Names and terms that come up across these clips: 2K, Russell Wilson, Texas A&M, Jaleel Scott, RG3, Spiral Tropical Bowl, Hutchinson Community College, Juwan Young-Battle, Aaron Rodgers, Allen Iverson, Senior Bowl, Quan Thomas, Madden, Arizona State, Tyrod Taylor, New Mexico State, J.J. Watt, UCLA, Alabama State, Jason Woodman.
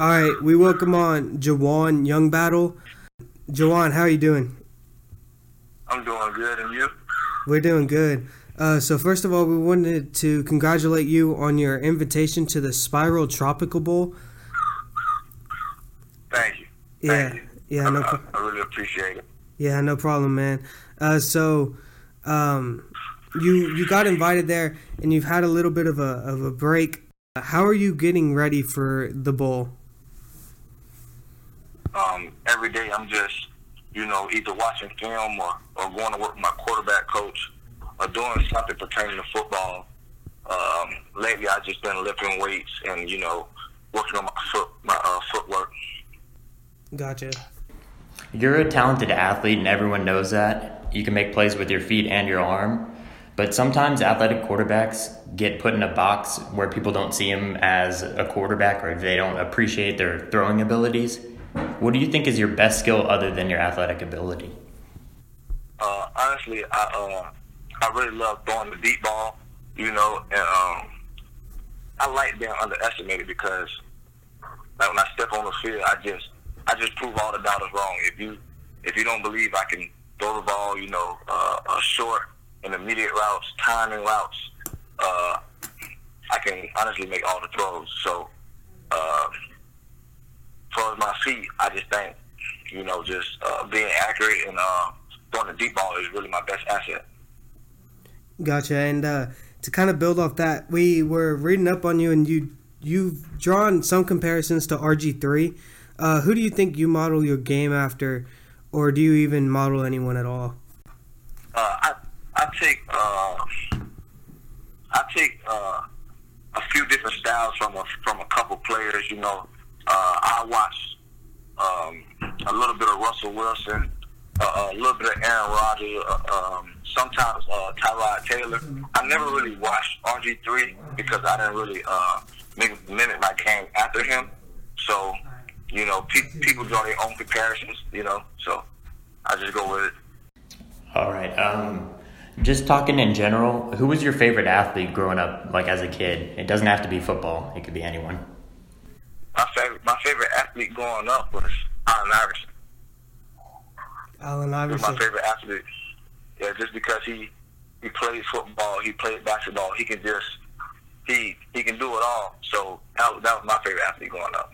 All right, we welcome on Juwan Young-Battle. Juwan, how are you doing? I'm doing good, and you? We're doing good. So first of all, we wanted to congratulate you on your invitation to the Spiral Tropical Bowl. Thank you. Yeah, no problem. I really appreciate it. Yeah, no problem, man. You got invited there, and you've had a little bit of a break. How are you getting ready for the bowl? Every day I'm just, either watching film or going to work with my quarterback coach or doing something pertaining to football. Lately I've just been lifting weights and, working on my footwork. Gotcha. You're a talented athlete, and everyone knows that. You can make plays with your feet and your arm. But sometimes athletic quarterbacks get put in a box where people don't see him as a quarterback, or they don't appreciate their throwing abilities. What do you think is your best skill other than your athletic ability? Honestly, I really love throwing the deep ball, and I like being underestimated because, like, when I step on the field, I just prove all the doubters wrong. If you don't believe I can throw the ball, short and immediate routes, timing routes, I can honestly make all the throws. So, towards my feet, I just think, being accurate and throwing the deep ball is really my best asset. Gotcha. And to kind of build off that, we were reading up on you, and you've drawn some comparisons to RG3. Who do you think you model your game after, or do you even model anyone at all? I take a few different styles from a couple players. I watch a little bit of Russell Wilson, a little bit of Aaron Rodgers, sometimes Tyrod Taylor. I never really watched RG3 because I didn't really mimic my game after him. So, people draw their own comparisons, so I just go with it. All right. Just talking in general, who was your favorite athlete growing up, like as a kid? It doesn't have to be football. It could be anyone. My favorite athlete growing up was Allen Iverson. Allen Iverson. He was my favorite athlete. Yeah, just because he played football, he played basketball, he can just he can do it all. So that was my favorite athlete growing up.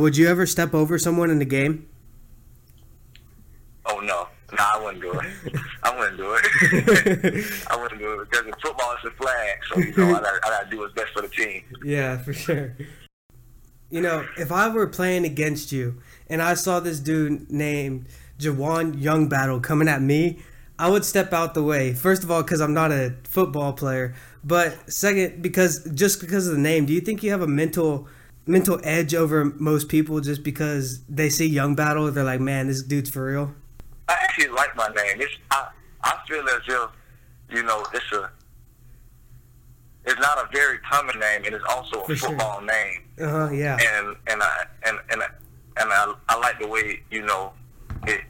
Would you ever step over someone in the game? Oh no. No, I wouldn't do it. I wouldn't do it because in football it's a flag, so I gotta do what's best for the team. Yeah, for sure. If I were playing against you and I saw this dude named Juwan Young-Battle coming at me, I would step out the way. First of all, because I'm not a football player, but second, because of the name. Do you think you have a mental edge over most people just because they see Young-Battle? They're like, man, this dude's for real. I actually like my name. I feel as if, it's not a very common name, and it's also a football name. Yeah. And I like the way, it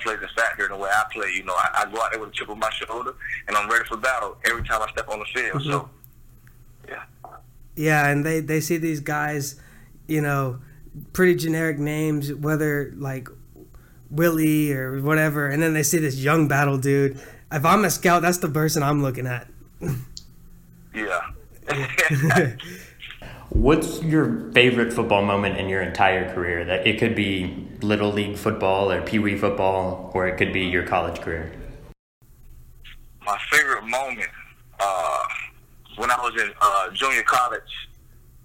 plays a factor in the way I play. I go out there with a chip on my shoulder, and I'm ready for battle every time I step on the field. Mm-hmm. So, yeah. Yeah, and they see these guys, pretty generic names, whether like Willie or whatever, and then they see this Young-Battle dude. If I'm a scout, that's the person I'm looking at. Yeah. What's your favorite football moment in your entire career? That it could be Little League football or Pee Wee football, or it could be your college career. My favorite moment, when I was in junior college,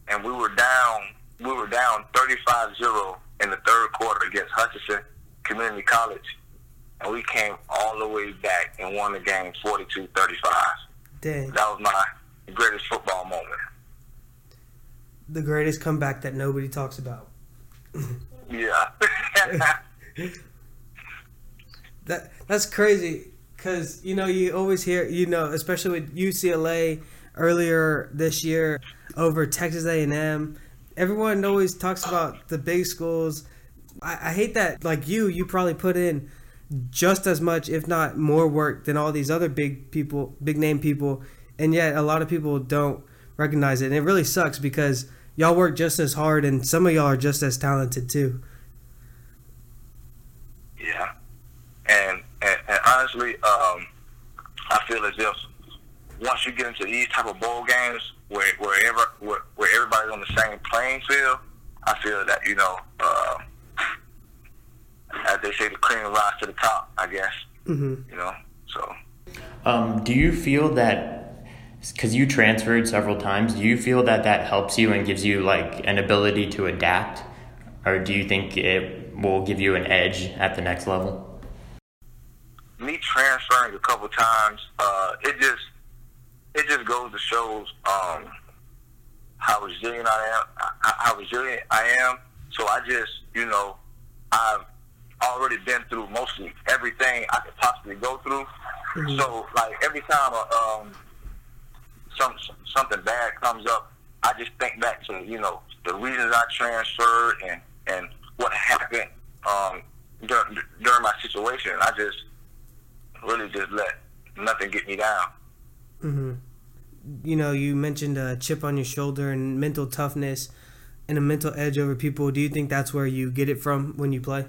and we were down 35-0 in the third quarter against Hutchinson Community College, and we came all the way back and won the game 42-35. Dang. That was my greatest football moment. The greatest comeback that nobody talks about. Yeah. That's crazy because, you always hear, especially with UCLA earlier this year over Texas A&M, everyone always talks about the big schools. I hate that, like you probably put in just as much, if not more work than all these other big name people. And yet a lot of people don't recognize it. And it really sucks because Y'all work just as hard, and some of y'all are just as talented too. Yeah, and honestly, I feel as if once you get into these type of bowl games where everybody's on the same playing field, I feel that, you know, as they say, the cream rise to the top, I guess. Mm-hmm. You know, so. Do you feel that, because you transferred several times, do you feel that that helps you and gives you, like, an ability to adapt? Or do you think it will give you an edge at the next level? Me transferring a couple times, it just goes to shows how resilient I am. So I just, you know, I've already been through mostly everything I could possibly go through. Mm-hmm. So, like, every time something bad comes up, I just think back to, you know, the reasons I transferred and what happened during my situation. I just really just let nothing get me down. Mm-hmm. You know, you mentioned a chip on your shoulder and mental toughness and a mental edge over people. Do you think that's where you get it from when you play?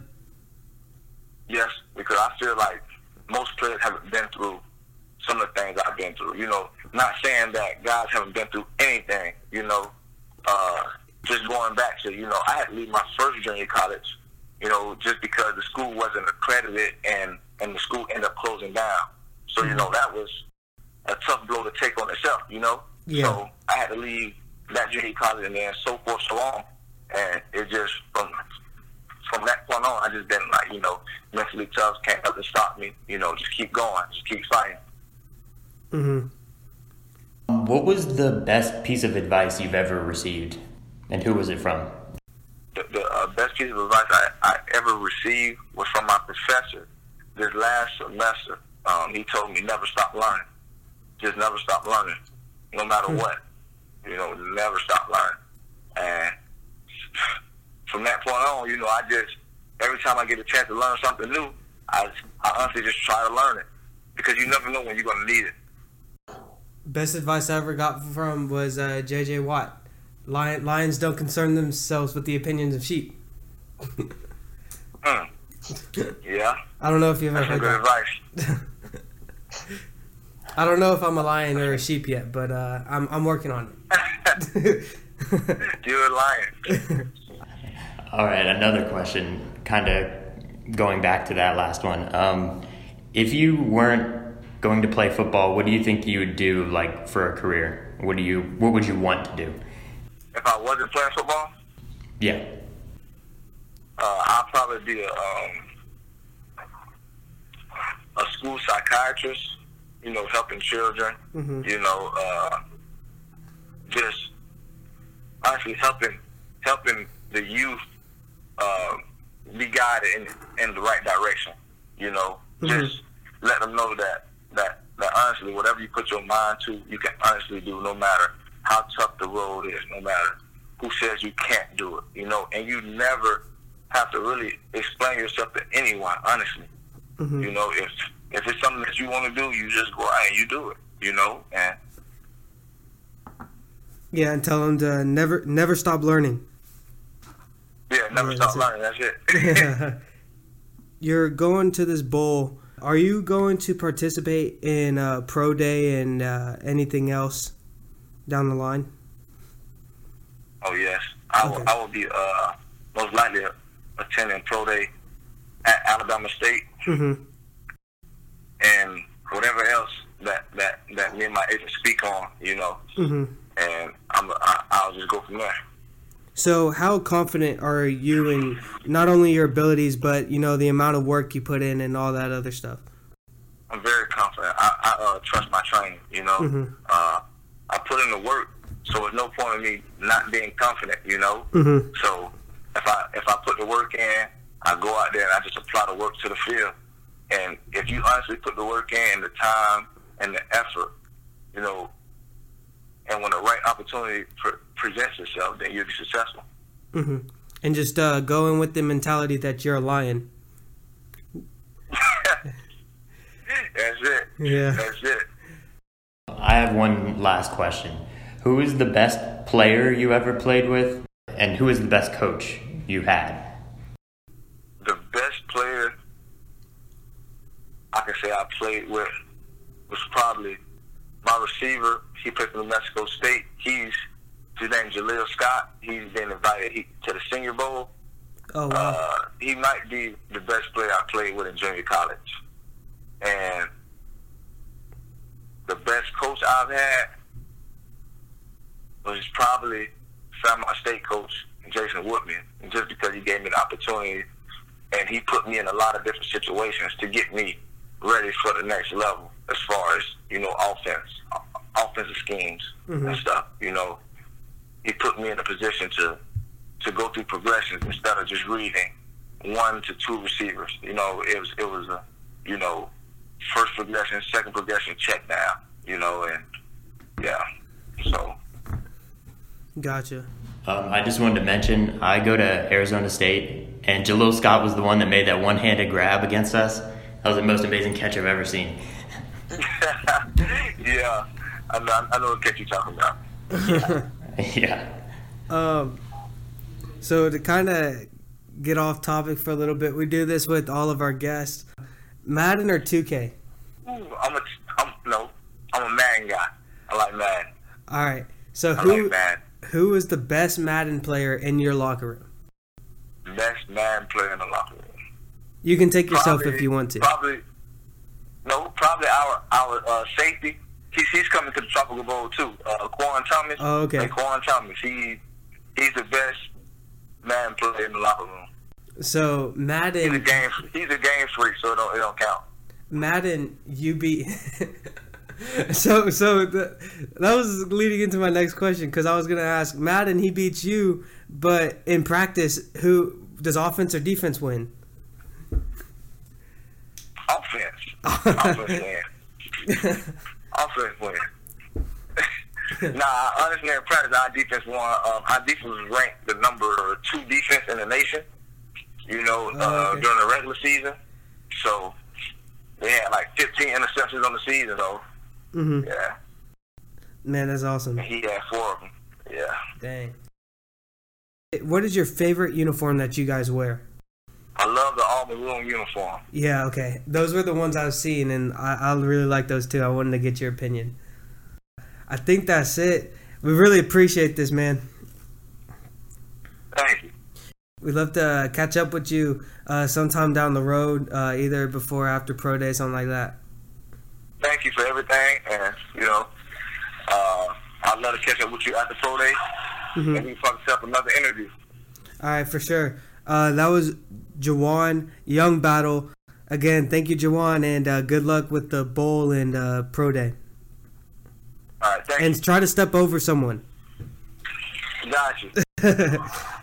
Yes, because I feel like most players haven't been through some of the things I've been through. You know, not saying that guys haven't been through anything, you know, just going back to, you know, I had to leave my first junior college, you know, just because the school wasn't accredited and the school ended up closing down. So, you know, that was a tough blow to take on itself, you know? Yeah. So I had to leave that junior college and then so forth so on. And it just, from that point on, I just been like, you know, mentally tough, can't let it stop me, you know, just keep going, just keep fighting. Mm-hmm. What was the best piece of advice you've ever received, and who was it from? The best piece of advice I ever received was from my professor this last semester. He told me never stop learning. Just never stop learning, no matter what. You know, never stop learning. And from that point on, you know, I just, every time I get a chance to learn something new, I honestly just try to learn it, because you never know when you're going to need it. Best advice I ever got from was J.J. Watt. Lions don't concern themselves with the opinions of sheep. Yeah. I don't know if you've ever heard that. That's good advice. I don't know if I'm a lion or a sheep yet, but I'm working on it. You're a lion. All right, another question, kind of going back to that last one. If you weren't going to play football, what do you think you would do, like, for a career? What would you want to do? If I wasn't playing football? Yeah. I'd probably be a school psychiatrist. You know, helping children, you know, just honestly helping the youth be guided in the right direction, you know. Just let them know that honestly, whatever you put your mind to, you can honestly do, no matter how tough the road is, no matter who says you can't do it, you know. And you never have to really explain yourself to anyone, honestly. You know, If it's something that you want to do, you just go out and you do it, you know? And tell them to never stop learning. Yeah, never stop learning, that's it. You're going to this bowl. Are you going to participate in Pro Day and anything else down the line? Oh, yes. I will be most likely attending Pro Day at Alabama State. Mm-hmm. And whatever else that me and my agent speak on, you know, and I'll just go from there. So how confident are you in not only your abilities, but, you know, the amount of work you put in and all that other stuff? I'm very confident. I trust my training, you know. I put in the work, so there's no point in me not being confident, you know. So if I put the work in, I go out there and I just apply the work to the field. And if you honestly put the work in, the time and the effort, you know, and when the right opportunity presents itself, then you'll be successful. And just go in with the mentality that you're a lion. That's it. Yeah. That's it. I have one last question. Who is the best player you ever played with, and who is the best coach you had? The best player I can say I played with was probably my receiver. He played for New Mexico State. His name's Jaleel Scott. He's been invited to the Senior Bowl. Oh, wow. He might be the best player I played with in junior college. And the best coach I've had was probably my state coach, Jason Woodman, just because he gave me the opportunity and he put me in a lot of different situations to get me ready for the next level as far as, offensive schemes and stuff, He put me in a position to go through progressions instead of just reading 1 to 2 receivers. It was first progression, second progression, check down, so. Gotcha. I just wanted to mention, I go to Arizona State, and Jaleel Scott was the one that made that one-handed grab against us. That was the most amazing catch I've ever seen. Yeah, I know what catch you're talking about. Yeah. So to kind of get off topic for a little bit, we do this with all of our guests. Madden or 2K? I'm a Madden guy. I like Madden. All right. So who is the best Madden player in your locker room? Best Madden player in the locker room. You can take yourself if you want to. Probably our safety. He's coming to the Tropical Bowl too. Quan Thomas. Oh, okay. And Quan Thomas. He's the best Madden player in the locker room. So Madden. He's a game freak, so it don't count. Madden, you beat. That was leading into my next question because I was gonna ask Madden. He beats you, but in practice, who does offense or defense win? Offense wins. Offense win. Nah, honestly, in practice, our defense won. Our defense was ranked the number 2 defense in the nation, during the regular season. So, they had like 15 interceptions on the season, though. Mm-hmm. Yeah. Man, that's awesome. And he had 4 of them. Yeah. Dang. What is your favorite uniform that you guys wear? I love the all maroon uniform. Yeah, okay. Those were the ones I've seen, and I really like those too. I wanted to get your opinion. I think that's it. We really appreciate this, man. Thank you. We'd love to catch up with you sometime down the road, either before or after pro day, something like that. Thank you for everything, and I'd love to catch up with you after pro day. Mm-hmm. Maybe fuck up another interview. All right, for sure. That was Juwan Young-Battle. Again, thank you, Juwan, and good luck with the bowl and pro day. All right, thank you. And try to step over someone. Gotcha.